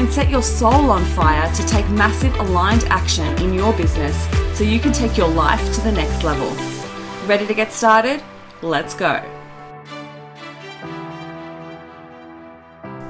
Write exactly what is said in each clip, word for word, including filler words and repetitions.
and set your soul on fire to take massive aligned action in your business so you can take your life to the next level. Ready to get started? Let's go.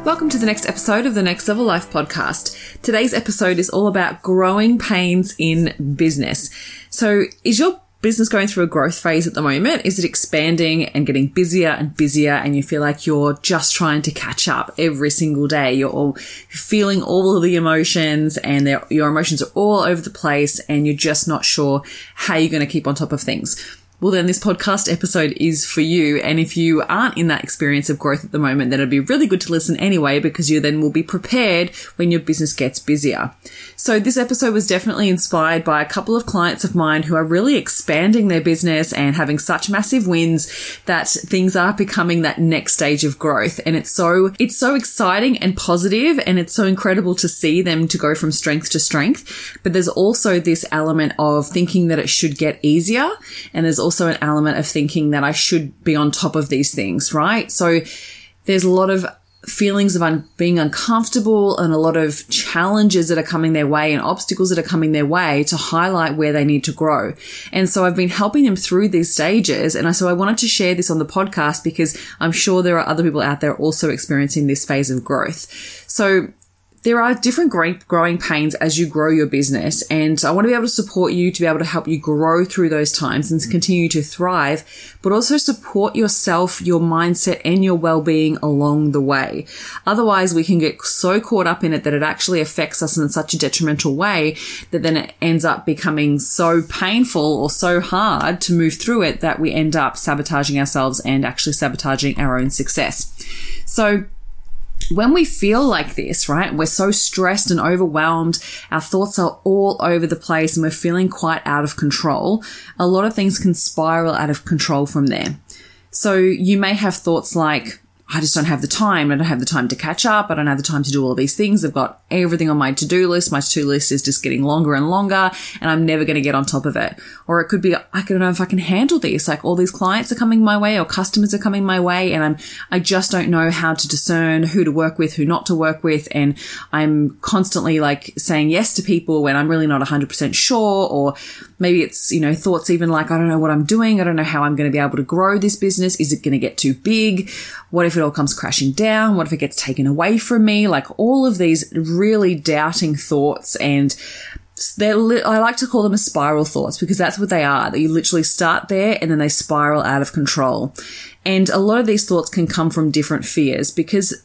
Welcome to the next episode of the Next Level Life podcast. Today's episode is all about growing pains in business. So is your business going through a growth phase at the moment? Is it expanding and getting busier and busier and you feel like you're just trying to catch up every single day? You're all feeling all of the emotions and your emotions are all over the place and you're just not sure how you're going to keep on top of things. Well, then this podcast episode is for you. And if you aren't in that experience of growth at the moment, then it'd be really good to listen anyway, because you then will be prepared when your business gets busier. So this episode was definitely inspired by a couple of clients of mine who are really expanding their business and having such massive wins that things are becoming that next stage of growth. And it's so, it's so exciting and positive, and it's so incredible to see them to go from strength to strength. But there's also this element of thinking that it should get easier. And there's also also an element of thinking that I should be on top of these things, right? So there's a lot of feelings of un- being uncomfortable and a lot of challenges that are coming their way and obstacles that are coming their way to highlight where they need to grow. And so I've been helping them through these stages. And I, so I wanted to share this on the podcast because I'm sure there are other people out there also experiencing this phase of growth. So there are different great growing pains as you grow your business, and I want to be able to support you to be able to help you grow through those times and continue to thrive, but also support yourself, your mindset, and your well-being along the way. Otherwise, we can get so caught up in it that it actually affects us in such a detrimental way that then it ends up becoming so painful or so hard to move through it that we end up sabotaging ourselves and actually sabotaging our own success. So when we feel like this, right, we're so stressed and overwhelmed, our thoughts are all over the place and we're feeling quite out of control, a lot of things can spiral out of control from there. So you may have thoughts like, I just don't have the time. I don't have the time to catch up. I don't have the time to do all these things. I've got everything on my to-do list. My to-do list is just getting longer and longer and I'm never going to get on top of it. Or it could be, I don't know if I can handle this. Like all these clients are coming my way or customers are coming my way and I'm, I just don't know how to discern who to work with, who not to work with. And I'm constantly like saying yes to people when I'm really not one hundred percent sure. Or maybe it's, you know, thoughts even like, I don't know what I'm doing. I don't know how I'm going to be able to grow this business. Is it going to get too big? What if it all comes crashing down? What if it gets taken away from me? Like all of these really doubting thoughts, and they're li- I like to call them a spiral thoughts because that's what they are. That you literally start there and then they spiral out of control. And a lot of these thoughts can come from different fears because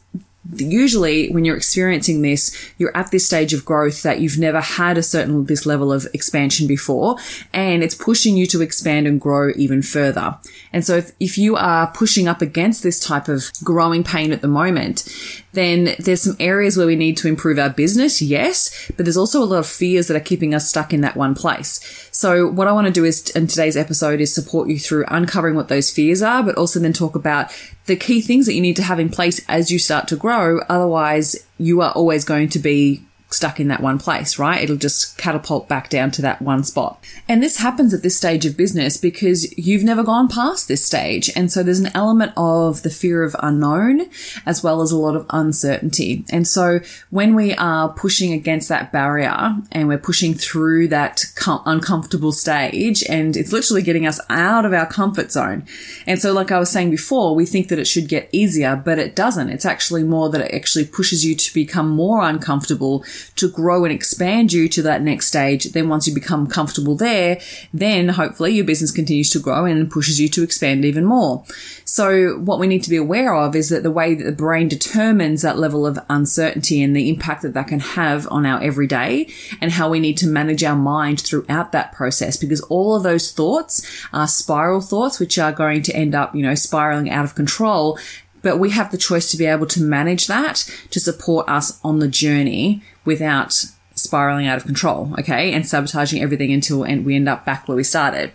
usually when you're experiencing this, you're at this stage of growth that you've never had a certain this level of expansion before, and it's pushing you to expand and grow even further. And so if, if you are pushing up against this type of growing pain at the moment, then there's some areas where we need to improve our business, yes, but there's also a lot of fears that are keeping us stuck in that one place. So what I want to do is in today's episode is support you through uncovering what those fears are, but also then talk about the key things that you need to have in place as you start to grow. Otherwise, you are always going to be stuck in that one place, right? It'll just catapult back down to that one spot. And this happens at this stage of business because you've never gone past this stage. And so there's an element of the fear of unknown as well as a lot of uncertainty. And so when we are pushing against that barrier and we're pushing through that com- uncomfortable stage, and it's literally getting us out of our comfort zone. And so like I was saying before, we think that it should get easier, but it doesn't. It's actually more that it actually pushes you to become more uncomfortable to grow and expand you to that next stage. Then once you become comfortable there, then hopefully your business continues to grow and pushes you to expand even more. So what we need to be aware of is that the way that the brain determines that level of uncertainty and the impact that that can have on our everyday and how we need to manage our mind throughout that process, because all of those thoughts are spiral thoughts, which are going to end up, you know, spiraling out of control. But we have the choice to be able to manage that to support us on the journey without spiraling out of control, okay, and sabotaging everything until and we end up back where we started.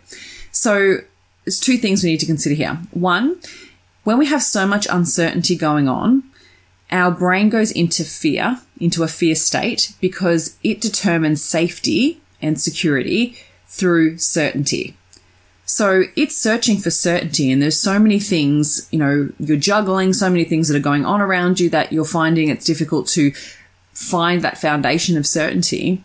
So there's two things we need to consider here. One, when we have so much uncertainty going on, our brain goes into fear, into a fear state, because it determines safety and security through certainty. So it's searching for certainty, and there's so many things, you know, you're juggling so many things that are going on around you that you're finding it's difficult to find that foundation of certainty.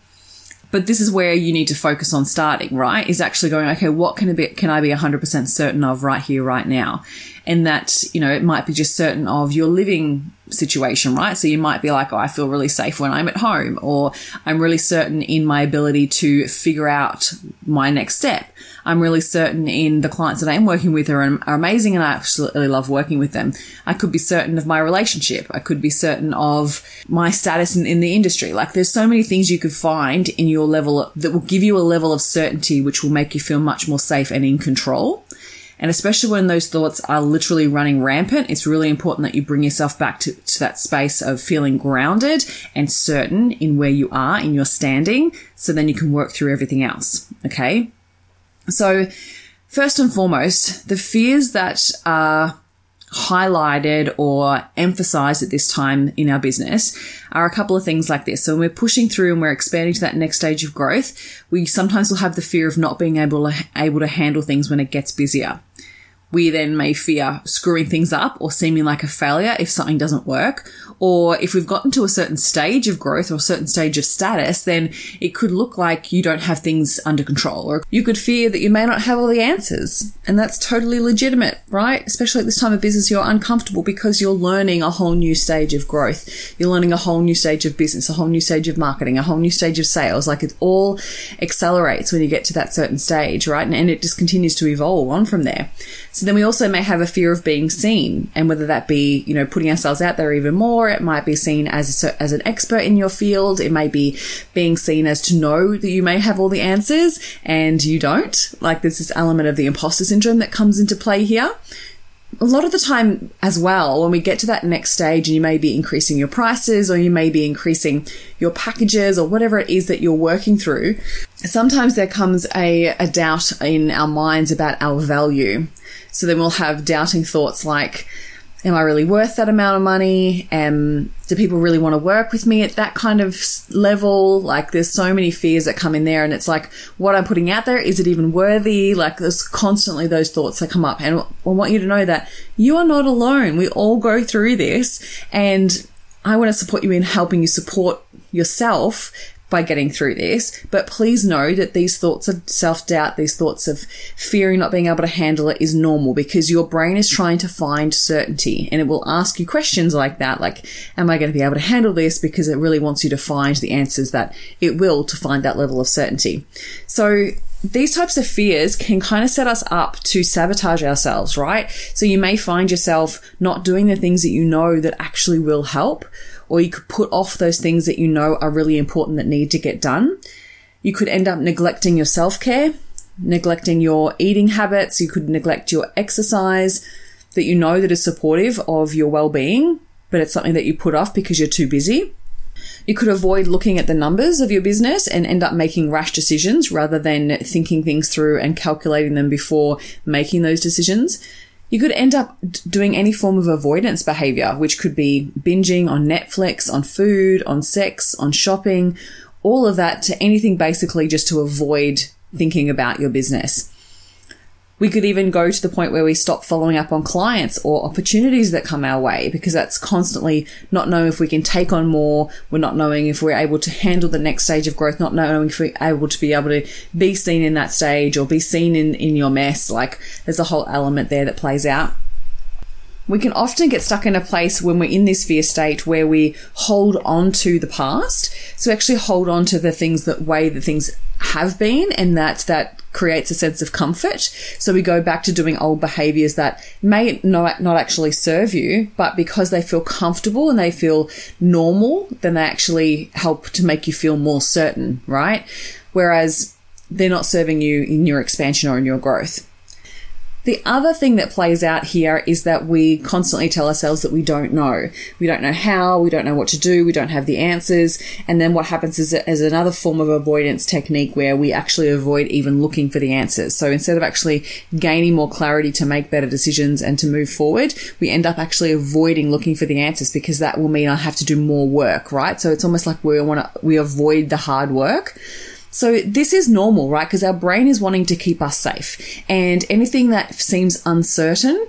But this is where you need to focus on starting, right? Is actually going, okay, what can I be, can I be one hundred percent certain of right here, right now? And that, you know, it might be just certain of your living situation, right? So you might be like, oh, I feel really safe when I'm at home, or I'm really certain in my ability to figure out my next step. I'm really certain in the clients that I'm working with are, are amazing and I absolutely love working with them. I could be certain of my relationship. I could be certain of my status in, in the industry. Like, there's so many things you could find in your level that will give you a level of certainty, which will make you feel much more safe and in control. And especially when those thoughts are literally running rampant, it's really important that you bring yourself back to, to that space of feeling grounded and certain in where you are, in your standing, so then you can work through everything else, okay? So first and foremost, the fears that are highlighted or emphasized at this time in our business are a couple of things like this. So when we're pushing through and we're expanding to that next stage of growth, we sometimes will have the fear of not being able to, able to handle things when it gets busier. We then may fear screwing things up or seeming like a failure if something doesn't work. Or if we've gotten to a certain stage of growth or a certain stage of status, then it could look like you don't have things under control, or you could fear that you may not have all the answers. And that's totally legitimate, right? Especially at this time of business, you're uncomfortable because you're learning a whole new stage of growth. You're learning a whole new stage of business, a whole new stage of marketing, a whole new stage of sales. Like, it all accelerates when you get to that certain stage, right? And, and it just continues to evolve on from there. So then we also may have a fear of being seen, and whether that be, you know, putting ourselves out there even more. It might be seen as a, as an expert in your field. It may be being seen as to know that you may have all the answers and you don't. Like, there's this element of the imposter syndrome that comes into play here. A lot of the time as well, when we get to that next stage and you may be increasing your prices, or you may be increasing your packages, or whatever it is that you're working through, sometimes there comes a, a doubt in our minds about our value. So then we'll have doubting thoughts like, am I really worth that amount of money? Um, do people really want to work with me at that kind of level? Like, there's so many fears that come in there, and it's like, what I'm putting out there, is it even worthy? Like, there's constantly those thoughts that come up. And I want you to know that you are not alone. We all go through this, and I want to support you in helping you support yourself by getting through this. But please know that these thoughts of self-doubt, these thoughts of fearing not being able to handle it is normal, because your brain is trying to find certainty, and it will ask you questions like that, like, am I going to be able to handle this? Because it really wants you to find the answers that it will to find that level of certainty. So these types of fears can kind of set us up to sabotage ourselves, right? So you may find yourself not doing the things that you know that actually will help, or you could put off those things that you know are really important that need to get done. You could end up neglecting your self-care, neglecting your eating habits. You could neglect your exercise that you know that is supportive of your well-being, but it's something that you put off because you're too busy. You could avoid looking at the numbers of your business and end up making rash decisions rather than thinking things through and calculating them before making those decisions. You could end up doing any form of avoidance behavior, which could be binging on Netflix, on food, on sex, on shopping, all of that, to anything basically just to avoid thinking about your business. We could even go to the point where we stop following up on clients or opportunities that come our way, because that's constantly not knowing if we can take on more. We're not knowing if we're able to handle the next stage of growth, not knowing if we're able to be able to be seen in that stage or be seen in, in your mess. Like, there's a whole element there that plays out. We can often get stuck in a place when we're in this fear state where we hold on to the past. So we actually hold on to the things that weigh the things have been, and that that creates a sense of comfort. So we go back to doing old behaviors that may not, not actually serve you, but because they feel comfortable and they feel normal, then they actually help to make you feel more certain, right? Whereas they're not serving you in your expansion or in your growth. The other thing that plays out here is that we constantly tell ourselves that we don't know. We don't know how, we don't know what to do, we don't have the answers. And then what happens is, is another form of avoidance technique where we actually avoid even looking for the answers. So instead of actually gaining more clarity to make better decisions and to move forward, we end up actually avoiding looking for the answers because that will mean I have to do more work, right? So it's almost like we want to, we avoid the hard work. So this is normal, right? Because our brain is wanting to keep us safe. And anything that seems uncertain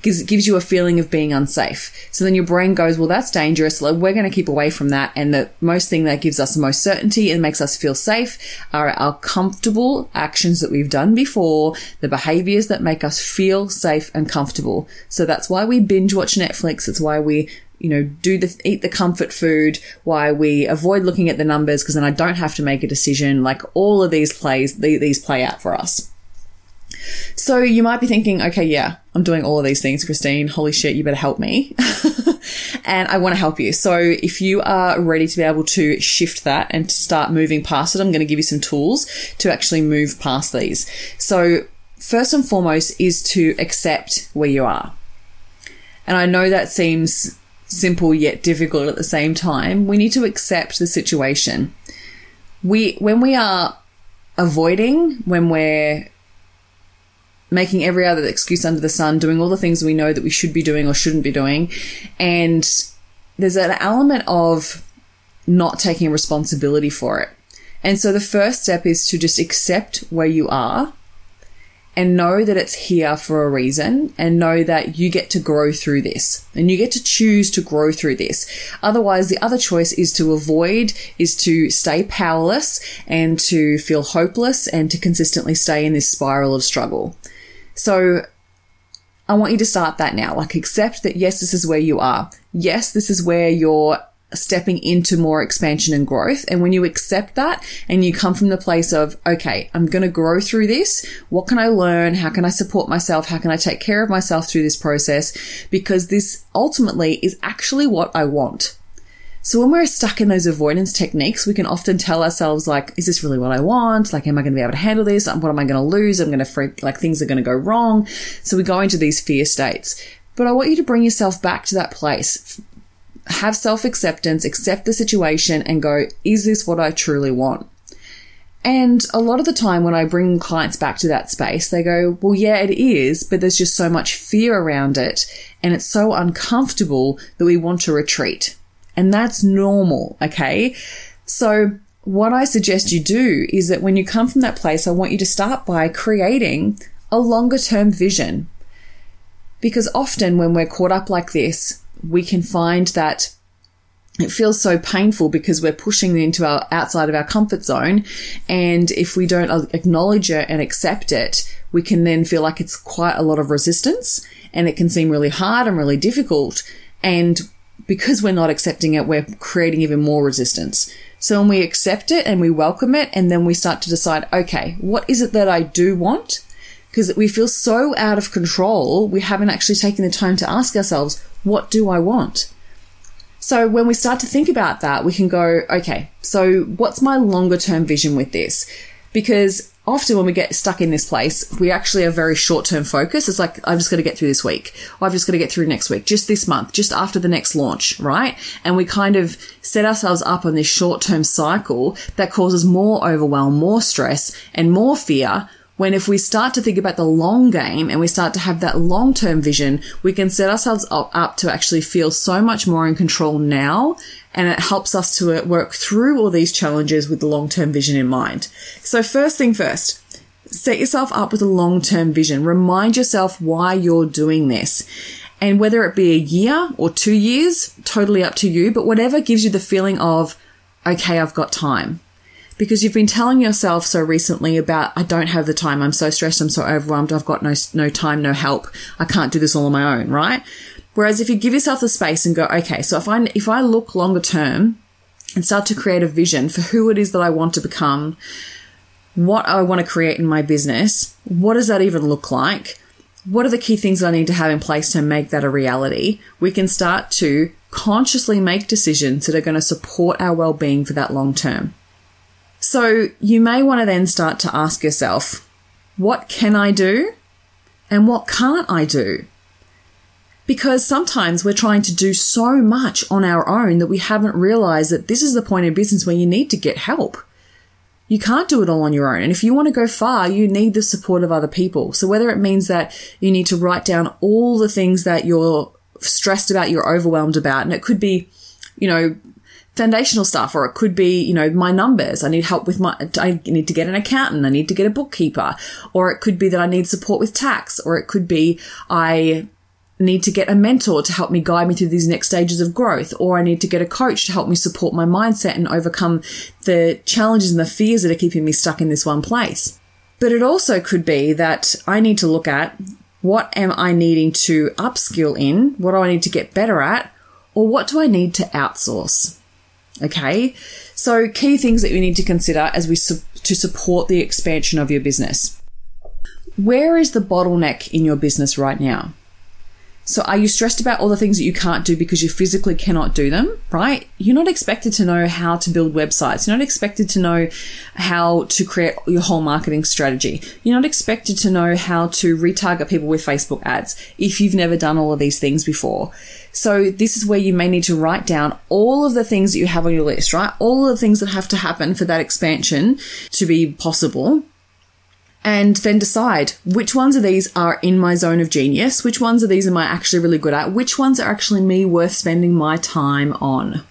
gives, gives you a feeling of being unsafe. So then your brain goes, well, that's dangerous. Like, we're going to keep away from that. And the most thing that gives us the most certainty and makes us feel safe are our comfortable actions that we've done before, the behaviors that make us feel safe and comfortable. So that's why we binge watch Netflix. It's why we you know, do the, eat the comfort food, why we avoid looking at the numbers because then I don't have to make a decision. Like all of these plays, the, these play out for us. So you might be thinking, okay, yeah, I'm doing all of these things, Christine. Holy shit, you better help me. And I want to help you. So if you are ready to be able to shift that and to start moving past it, I'm going to give you some tools to actually move past these. So first and foremost is to accept where you are. And I know that seems simple yet difficult at the same time. We need to accept the situation. We, when we are avoiding, when we're making every other excuse under the sun, doing all the things we know that we should be doing or shouldn't be doing, and there's an element of not taking responsibility for it. And so the first step is to just accept where you are and know that it's here for a reason, and know that you get to grow through this and you get to choose to grow through this. Otherwise, the other choice is to avoid, is to stay powerless and to feel hopeless and to consistently stay in this spiral of struggle. So I want you to start that now. Like, accept that, yes, this is where you are. Yes, this is where you're stepping into more expansion and growth. And when you accept that and you come from the place of, okay, I'm going to grow through this. What can I learn? How can I support myself? How can I take care of myself through this process? Because this ultimately is actually what I want. So when we're stuck in those avoidance techniques, we can often tell ourselves, like, is this really what I want? Like, am I going to be able to handle this? What am I going to lose? I'm going to freak, like, things are going to go wrong. So we go into these fear states. But I want you to bring yourself back to that place. Have self-acceptance, accept the situation and go, is this what I truly want? And a lot of the time when I bring clients back to that space, they go, well, yeah, it is, but there's just so much fear around it and it's so uncomfortable that we want to retreat. And that's normal, okay? So what I suggest you do is that when you come from that place, I want you to start by creating a longer-term vision. Because often when we're caught up like this, we can find that it feels so painful because we're pushing into our outside of our comfort zone. And if we don't acknowledge it and accept it, we can then feel like it's quite a lot of resistance and it can seem really hard and really difficult. And because we're not accepting it, we're creating even more resistance. So when we accept it and we welcome it, and then we start to decide, okay, what is it that I do want? Because we feel so out of control, we haven't actually taken the time to ask ourselves, what do I want? So when we start to think about that, we can go, okay, so what's my longer term vision with this? Because often when we get stuck in this place, we actually are very short term focused. It's like, I've just got to get through this week, or I've just got to get through next week, just this month, just after the next launch, right? And we kind of set ourselves up on this short term cycle that causes more overwhelm, more stress, and more fear. When if we start to think about the long game and we start to have that long-term vision, we can set ourselves up to actually feel so much more in control now, and it helps us to work through all these challenges with the long-term vision in mind. So first thing first, set yourself up with a long-term vision. Remind yourself why you're doing this. And whether it be a year or two years, totally up to you, but whatever gives you the feeling of, okay, I've got time. Because you've been telling yourself so recently about, I don't have the time, I'm so stressed, I'm so overwhelmed, I've got no no time, no help, I can't do this all on my own, right? Whereas if you give yourself the space and go, okay, so if I, if I look longer term and start to create a vision for who it is that I want to become, what I want to create in my business, what does that even look like? What are the key things that I need to have in place to make that a reality? We can start to consciously make decisions that are going to support our well-being for that long term. So you may want to then start to ask yourself, what can I do? and what can't I do? Because sometimes we're trying to do so much on our own that we haven't realized that this is the point in business where you need to get help. You can't do it all on your own. And if you want to go far, you need the support of other people. So whether it means that you need to write down all the things that you're stressed about, you're overwhelmed about, and it could be, you know, foundational stuff, or it could be, you know, my numbers. I need help with my, I need to get an accountant. I need to get a bookkeeper. Or it could be that I need support with tax. Or it could be I need to get a mentor to help me, guide me through these next stages of growth, or I need to get a coach to help me support my mindset and overcome the challenges and the fears that are keeping me stuck in this one place. But it also could be that I need to look at, what am I needing to upskill in? What do I need to get better at? Or what do I need to outsource? Okay, so key things that you need to consider as we su- to support the expansion of your business. Where is the bottleneck in your business right now? So are you stressed about all the things that you can't do because you physically cannot do them, right? You're not expected to know how to build websites. You're not expected to know how to create your whole marketing strategy. You're not expected to know how to retarget people with Facebook ads if you've never done all of these things before. So this is where you may need to write down all of the things that you have on your list, right? All of the things that have to happen for that expansion to be possible. And then decide which ones of these are in my zone of genius, which ones of these am I actually really good at, which ones are actually me worth spending my time on.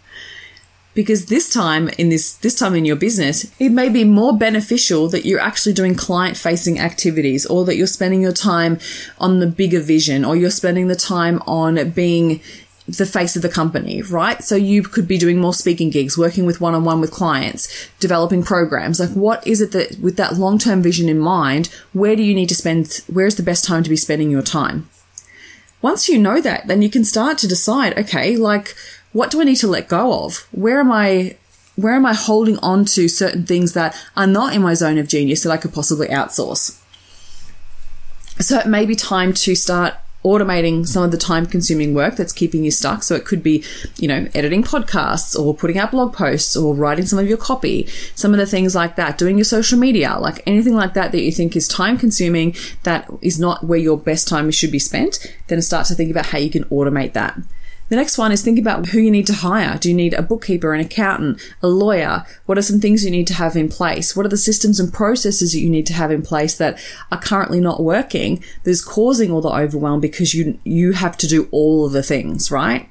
Because this time in this this time in your business, it may be more beneficial that you're actually doing client-facing activities, or that you're spending your time on the bigger vision, or you're spending the time on being the face of the company, right? So you could be doing more speaking gigs, working with one-on-one with clients, developing programs. Like, what is it that, with that long-term vision in mind, where do you need to spend, where's the best time to be spending your time? Once you know that, then you can start to decide, okay, like, what do I need to let go of? Where am I, where am I holding on to certain things that are not in my zone of genius that I could possibly outsource? So it may be time to start automating some of the time-consuming work that's keeping you stuck. So it could be, you know, editing podcasts, or putting out blog posts, or writing some of your copy, some of the things like that, doing your social media, like anything like that that you think is time-consuming, that is not where your best time should be spent. Then start to think about how you can automate that. The next one is think about who you need to hire. Do you need a bookkeeper, an accountant, a lawyer? What are some things you need to have in place? What are the systems and processes that you need to have in place that are currently not working, that's causing all the overwhelm because you you have to do all of the things, right?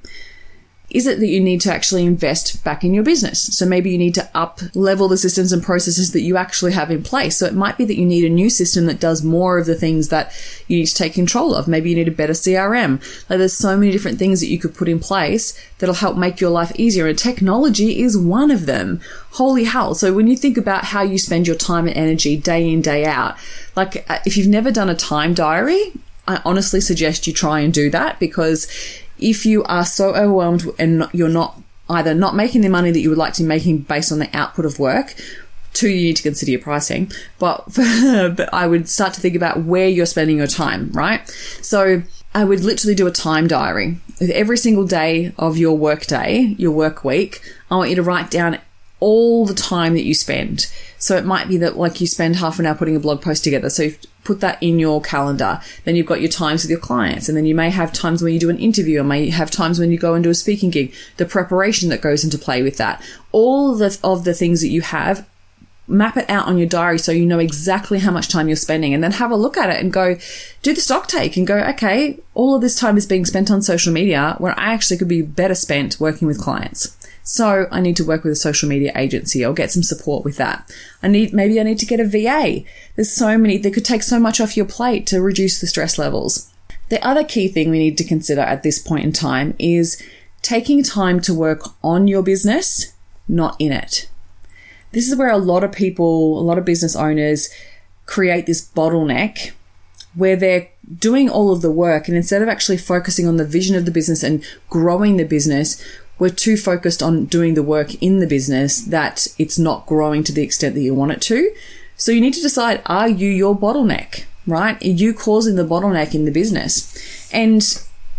Is it that you need to actually invest back in your business? So maybe you need to up level the systems and processes that you actually have in place. So it might be that you need a new system that does more of the things that you need to take control of. Maybe you need a better C R M. Like, there's so many different things that you could put in place that'll help make your life easier. And technology is one of them. Holy hell. So when you think about how you spend your time and energy day in, day out, like if you've never done a time diary, I honestly suggest you try and do that, because if you are so overwhelmed and you're not either not making the money that you would like to be making based on the output of work, two, you need to consider your pricing, but, but I would start to think about where you're spending your time, right? So I would literally do a time diary. Every single day of your work day, your work week, I want you to write down all the time that you spend. So it might be that, like, you spend half an hour putting a blog post together. So you've put that in your calendar. Then you've got your times with your clients. And then you may have times when you do an interview, or may have times when you go and do a speaking gig, the preparation that goes into play with that. All of the, of the things that you have, map it out on your diary so you know exactly how much time you're spending, and then have a look at it and go, do the stock take and go, okay, all of this time is being spent on social media where I actually could be better spent working with clients. So I need to work with a social media agency, or get some support with that. I need, maybe I need to get a V A. There's so many, they could take so much off your plate to reduce the stress levels. The other key thing we need to consider at this point in time is taking time to work on your business, not in it. This is where a lot of people, a lot of business owners create this bottleneck where they're doing all of the work, and instead of actually focusing on the vision of the business and growing the business, we're too focused on doing the work in the business that it's not growing to the extent that you want it to. So you need to decide, are you your bottleneck, right? Are you causing the bottleneck in the business? And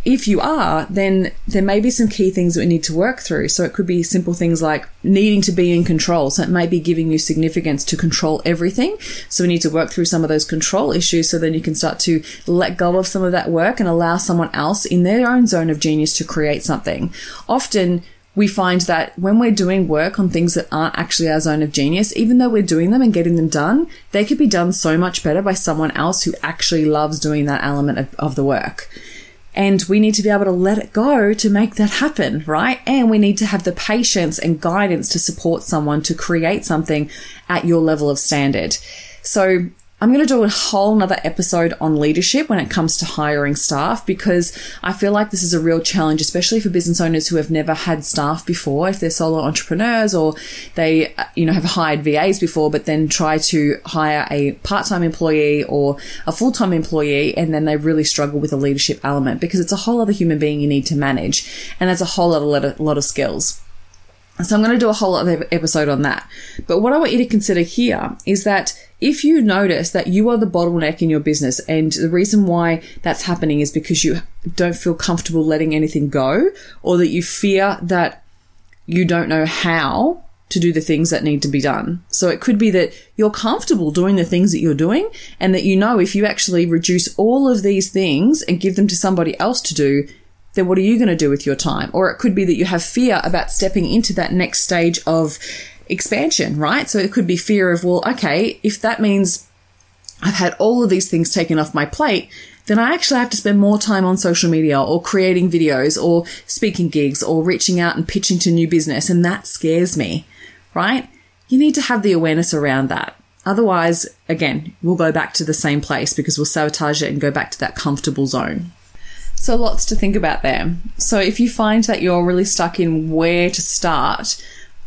if you are, then there may be some key things that we need to work through. So it could be simple things like needing to be in control. So it may be giving you significance to control everything. So we need to work through some of those control issues, so then you can start to let go of some of that work and allow someone else in their own zone of genius to create something. Often we find that when we're doing work on things that aren't actually our zone of genius, even though we're doing them and getting them done, they could be done so much better by someone else who actually loves doing that element of, of the work. And we need to be able to let it go to make that happen, right? And we need to have the patience and guidance to support someone to create something at your level of standard. So I'm going to do a whole nother episode on leadership when it comes to hiring staff, because I feel like this is a real challenge, especially for business owners who have never had staff before. If they're solo entrepreneurs, or they, you know, have hired V As before, but then try to hire a part-time employee or a full-time employee, and then they really struggle with the leadership element, because it's a whole other human being you need to manage, and that's a whole other lot of skills. So I'm going to do a whole other episode on that. But what I want you to consider here is that if you notice that you are the bottleneck in your business, and the reason why that's happening is because you don't feel comfortable letting anything go, or that you fear that you don't know how to do the things that need to be done. So it could be that you're comfortable doing the things that you're doing, and that you know if you actually reduce all of these things and give them to somebody else to do, then what are you going to do with your time? Or it could be that you have fear about stepping into that next stage of expansion, right? So it could be fear of, well, okay, if that means I've had all of these things taken off my plate, then I actually have to spend more time on social media, or creating videos, or speaking gigs, or reaching out and pitching to new business. And that scares me, right? You need to have the awareness around that. Otherwise, again, we'll go back to the same place, because we'll sabotage it and go back to that comfortable zone. So lots to think about there. So if you find that you're really stuck in where to start,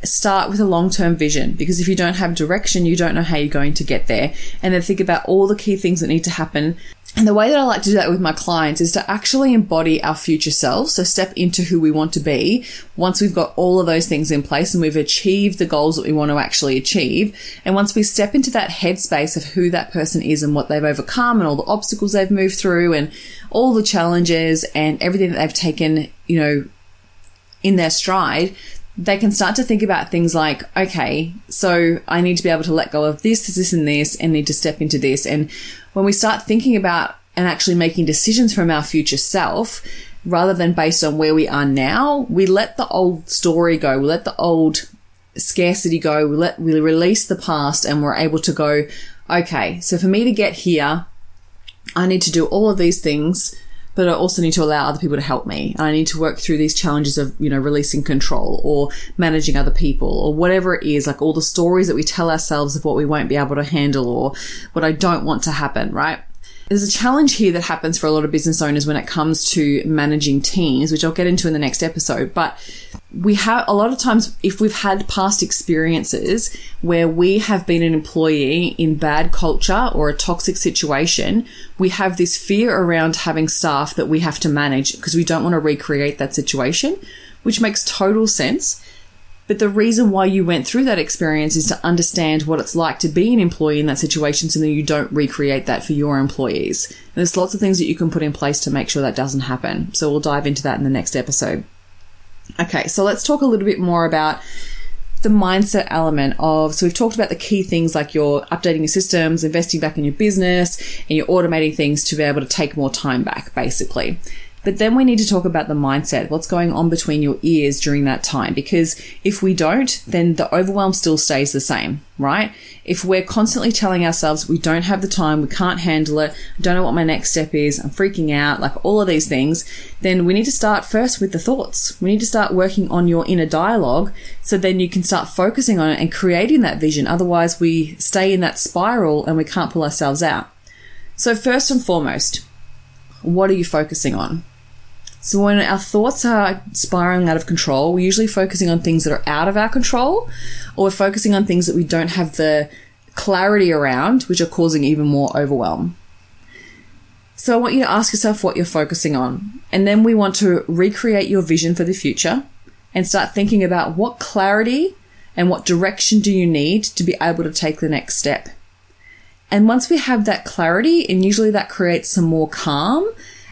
start with a long-term vision, because if you don't have direction, you don't know how you're going to get there. And then think about all the key things that need to happen. And the way that I like to do that with my clients is to actually embody our future selves. So step into who we want to be once we've got all of those things in place and we've achieved the goals that we want to actually achieve. And once we step into that headspace of who that person is and what they've overcome and all the obstacles they've moved through and all the challenges and everything that they've taken, you know, in their stride, they can start to think about things like, okay, so I need to be able to let go of this, this, and this, and need to step into this. And when we start thinking about and actually making decisions from our future self, rather than based on where we are now, we let the old story go. We let the old scarcity go. We let, we release the past, and we're able to go, okay, so for me to get here, I need to do all of these things, but I also need to allow other people to help me. I need to work through these challenges of, you know, releasing control or managing other people or whatever it is, like all the stories that we tell ourselves of what we won't be able to handle or what I don't want to happen, right? There's a challenge here that happens for a lot of business owners when it comes to managing teams, which I'll get into in the next episode. But we have a lot of times, if we've had past experiences where we have been an employee in bad culture or a toxic situation, we have this fear around having staff that we have to manage because we don't want to recreate that situation, which makes total sense. But the reason why you went through that experience is to understand what it's like to be an employee in that situation, so that you don't recreate that for your employees. And there's lots of things that you can put in place to make sure that doesn't happen. So we'll dive into that in the next episode. Okay, so let's talk a little bit more about the mindset element of, so we've talked about the key things like you're updating your systems, investing back in your business, and you're automating things to be able to take more time back, basically. But then we need to talk about the mindset, what's going on between your ears during that time. Because if we don't, then the overwhelm still stays the same, right? If we're constantly telling ourselves we don't have the time, we can't handle it, I don't know what my next step is, I'm freaking out, like all of these things, then we need to start first with the thoughts. We need to start working on your inner dialogue, so then you can start focusing on it and creating that vision. Otherwise, we stay in that spiral and we can't pull ourselves out. So first and foremost, what are you focusing on? So when our thoughts are spiraling out of control, we're usually focusing on things that are out of our control, or we're focusing on things that we don't have the clarity around, which are causing even more overwhelm. So I want you to ask yourself what you're focusing on. And then we want to recreate your vision for the future and start thinking about what clarity and what direction do you need to be able to take the next step. And once we have that clarity, and usually that creates some more calm,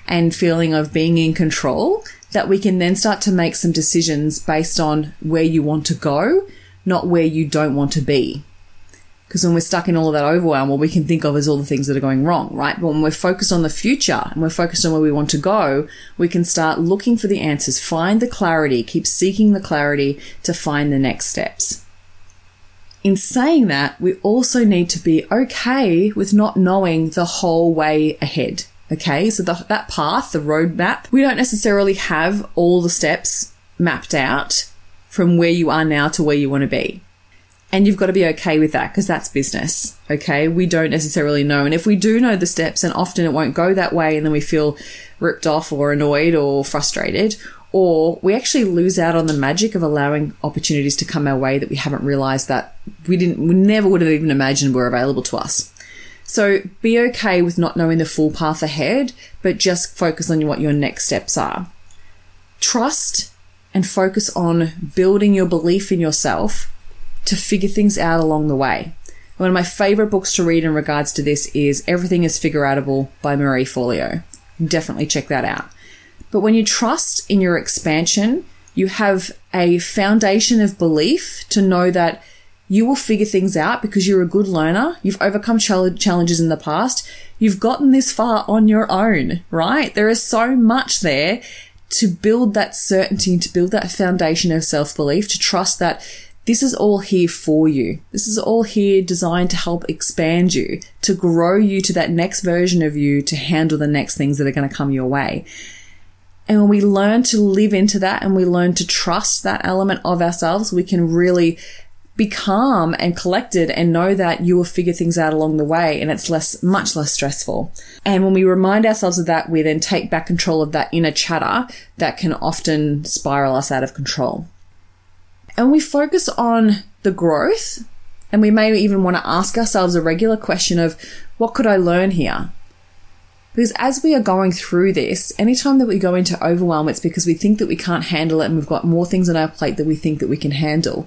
and feeling of being in control, that we can then start to make some decisions based on where you want to go, not where you don't want to be. Because when we're stuck in all of that overwhelm, what we can think of is all the things that are going wrong, right? But when we're focused on the future and we're focused on where we want to go, we can start looking for the answers, find the clarity, keep seeking the clarity to find the next steps. In saying that, we also need to be okay with not knowing the whole way ahead, okay? So the, that path, the roadmap, we don't necessarily have all the steps mapped out from where you are now to where you want to be. And you've got to be okay with that because that's business, okay? We don't necessarily know. And if we do know the steps, and often it won't go that way, and then we feel ripped off or annoyed or frustrated, or we actually lose out on the magic of allowing opportunities to come our way that we haven't realized that we didn't, we never would have even imagined were available to us. So be okay with not knowing the full path ahead, but just focus on what your next steps are. Trust and focus on building your belief in yourself to figure things out along the way. One of my favorite books to read in regards to this is Everything is Figureoutable by Marie Forleo. Definitely check that out. But when you trust in your expansion, you have a foundation of belief to know that you will figure things out because you're a good learner. You've overcome challenges in the past. You've gotten this far on your own, right? There is so much there to build that certainty, to build that foundation of self-belief, to trust that this is all here for you. This is all here designed to help expand you, to grow you to that next version of you, to handle the next things that are going to come your way. And when we learn to live into that and we learn to trust that element of ourselves, we can really be calm and collected and know that you will figure things out along the way, and it's less, much less stressful. And when we remind ourselves of that, we then take back control of that inner chatter that can often spiral us out of control. And we focus on the growth, and we may even want to ask ourselves a regular question of, what could I learn here? Because as we are going through this, anytime that we go into overwhelm, it's because we think that we can't handle it and we've got more things on our plate that we think that we can handle.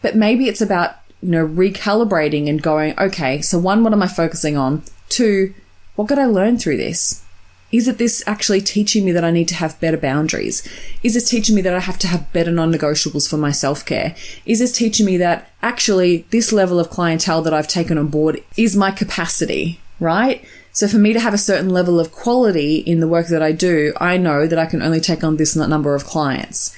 But maybe it's about, you know, recalibrating and going, okay, so one, what am I focusing on? Two, what could I learn through this? Is it this actually teaching me that I need to have better boundaries? Is this teaching me that I have to have better non-negotiables for my self-care? Is this teaching me that actually this level of clientele that I've taken on board is my capacity, right? So for me to have a certain level of quality in the work that I do, I know that I can only take on this number of clients.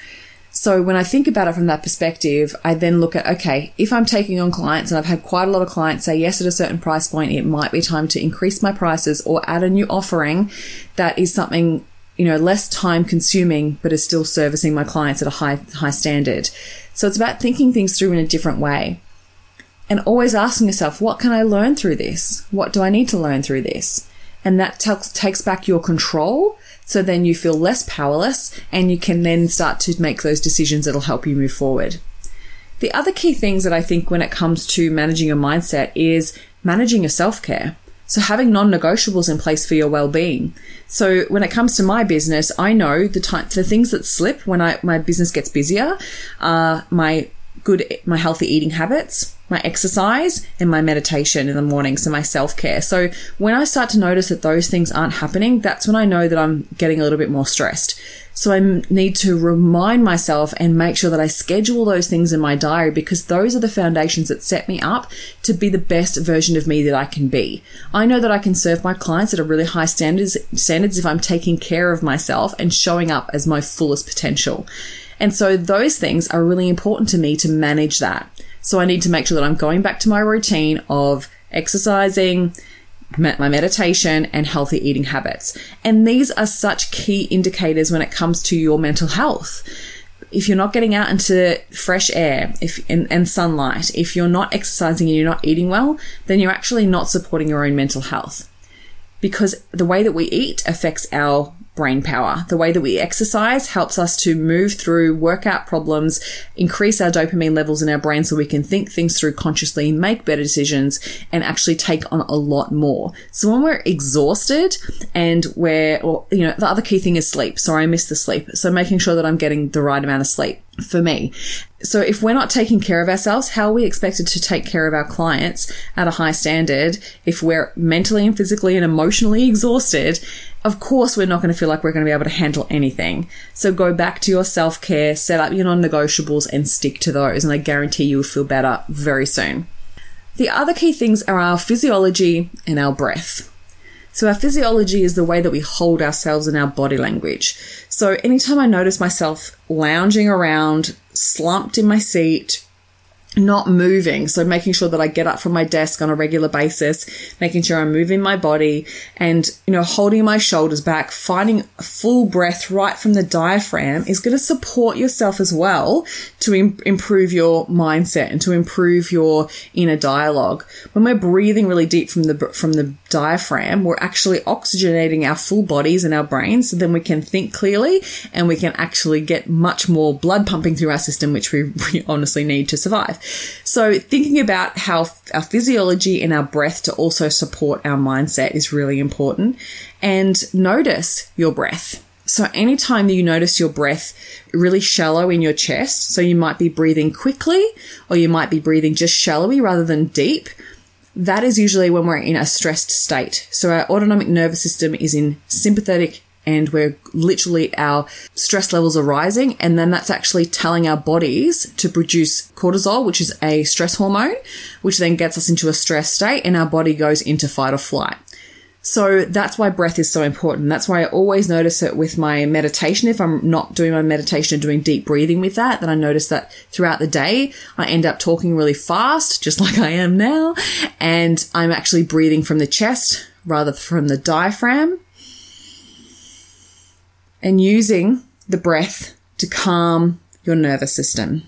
So when I think about it from that perspective, I then look at, okay, if I'm taking on clients and I've had quite a lot of clients say yes at a certain price point, it might be time to increase my prices or add a new offering that is something, you know, less time consuming, but is still servicing my clients at a high, high standard. So it's about thinking things through in a different way and always asking yourself, what can I learn through this? What do I need to learn through this? And that t- takes back your control. So then you feel less powerless and you can then start to make those decisions that'll help you move forward. The other key things that I think when it comes to managing your mindset is managing your self-care. So having non-negotiables in place for your well-being. So when it comes to my business, I know the time, the things that slip when I my business gets busier are my good, my healthy eating habits, my exercise, and my meditation in the morning, so my self-care. So when I start to notice that those things aren't happening, that's when I know that I'm getting a little bit more stressed. So I need to remind myself and make sure that I schedule those things in my diary, because those are the foundations that set me up to be the best version of me that I can be. I know that I can serve my clients at a really high standards standards if I'm taking care of myself and showing up as my fullest potential. And so those things are really important to me to manage that. So I need to make sure that I'm going back to my routine of exercising, my meditation, and healthy eating habits. And these are such key indicators when it comes to your mental health. If you're not getting out into fresh air if and, and sunlight, if you're not exercising and you're not eating well, then you're actually not supporting your own mental health. Because the way that we eat affects our brain power. The way that we exercise helps us to move through workout problems, increase our dopamine levels in our brain so we can think things through consciously, make better decisions, and actually take on a lot more. So when we're exhausted and we're, or, you know, the other key thing is sleep. Sorry, I missed the sleep. So making sure that I'm getting the right amount of sleep. for me. So if we're not taking care of ourselves, how are we expected to take care of our clients at a high standard if we're mentally and physically and emotionally exhausted? Of course, we're not going to feel like we're going to be able to handle anything. So go back to your self-care, set up your non-negotiables and stick to those. And I guarantee you'll feel better very soon. The other key things are our physiology and our breath. So our physiology is the way that we hold ourselves in our body language. So anytime I notice myself lounging around, slumped in my seat, not moving, so making sure that I get up from my desk on a regular basis, making sure I'm moving my body and, you know, holding my shoulders back, finding full breath right from the diaphragm is going to support yourself as well to im- improve your mindset and to improve your inner dialogue. When we're breathing really deep from the from the diaphragm, we're actually oxygenating our full bodies and our brains, so then we can think clearly and we can actually get much more blood pumping through our system, which we, we honestly need to survive. So thinking about how our physiology and our breath to also support our mindset is really important. And notice your breath. So anytime that you notice your breath really shallow in your chest, so you might be breathing quickly or you might be breathing just shallowy rather than deep, that is usually when we're in a stressed state. So our autonomic nervous system is in sympathetic and we're literally, our stress levels are rising. And then that's actually telling our bodies to produce cortisol, which is a stress hormone, which then gets us into a stress state and our body goes into fight or flight. So that's why breath is so important. That's why I always notice it with my meditation. If I'm not doing my meditation and doing deep breathing with that, then I notice that throughout the day, I end up talking really fast, just like I am now. And I'm actually breathing from the chest rather than from the diaphragm, and using the breath to calm your nervous system.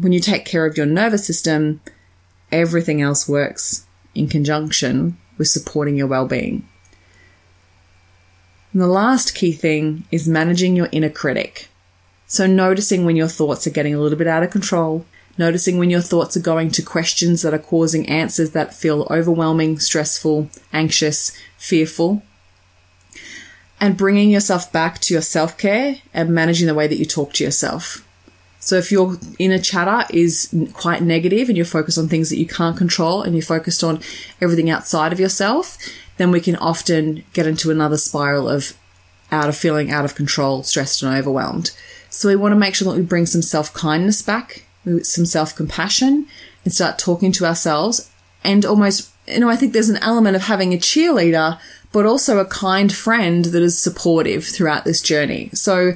When you take care of your nervous system, everything else works in conjunction with supporting your well-being. And the last key thing is managing your inner critic. So noticing when your thoughts are getting a little bit out of control, noticing when your thoughts are going to questions that are causing answers that feel overwhelming, stressful, anxious, fearful. And bringing yourself back to your self-care and managing the way that you talk to yourself. So if your inner chatter is quite negative and you're focused on things that you can't control and you're focused on everything outside of yourself, then we can often get into another spiral of out of feeling out of control, stressed and overwhelmed. So we want to make sure that we bring some self-kindness back, some self-compassion, and start talking to ourselves. And almost, you know, I think there's an element of having a cheerleader, but also a kind friend that is supportive throughout this journey. So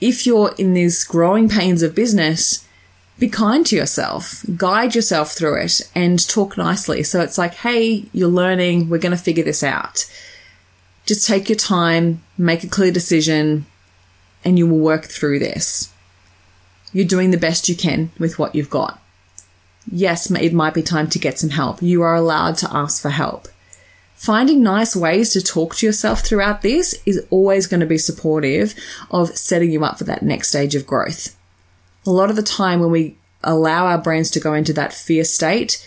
if you're in these growing pains of business, be kind to yourself, guide yourself through it and talk nicely. So it's like, hey, you're learning, we're going to figure this out. Just take your time, make a clear decision, and you will work through this. You're doing the best you can with what you've got. Yes, it might be time to get some help. You are allowed to ask for help. Finding nice ways to talk to yourself throughout this is always going to be supportive of setting you up for that next stage of growth. A lot of the time when we allow our brains to go into that fear state,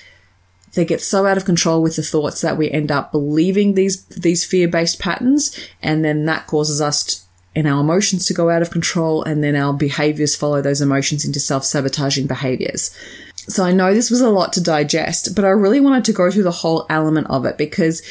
they get so out of control with the thoughts that we end up believing these, these fear-based patterns. And then that causes us to, and our emotions to go out of control. And then our behaviors follow those emotions into self-sabotaging behaviors. So I know this was a lot to digest, but I really wanted to go through the whole element of it because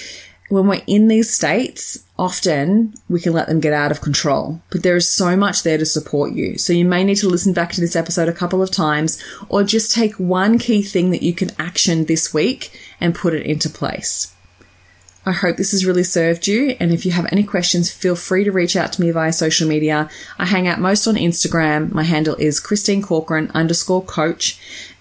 when we're in these states, often we can let them get out of control, but there is so much there to support you. So you may need to listen back to this episode a couple of times or just take one key thing that you can action this week and put it into place. I hope this has really served you. And if you have any questions, feel free to reach out to me via social media. I hang out most on Instagram. My handle is Christine Corcoran underscore coach.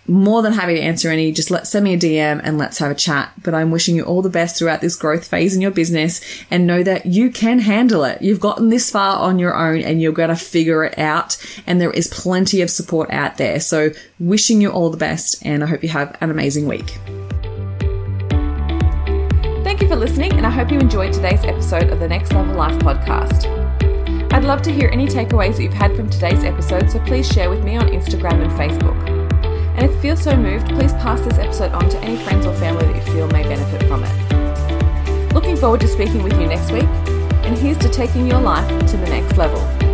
More than happy to answer any. Just let send me a D M and let's have a chat. But I'm wishing you all the best throughout this growth phase in your business and know that you can handle it. You've gotten this far on your own and you're going to figure it out. And there is plenty of support out there. So wishing you all the best and I hope you have an amazing week. Thank you for listening and I hope you enjoyed today's episode of the Next Level Life podcast. I'd love to hear any takeaways that you've had from today's episode, so please share with me on Instagram and Facebook. And if you feel so moved, please pass this episode on to any friends or family that you feel may benefit from it. Looking forward to speaking with you next week, and here's to taking your life to the next level.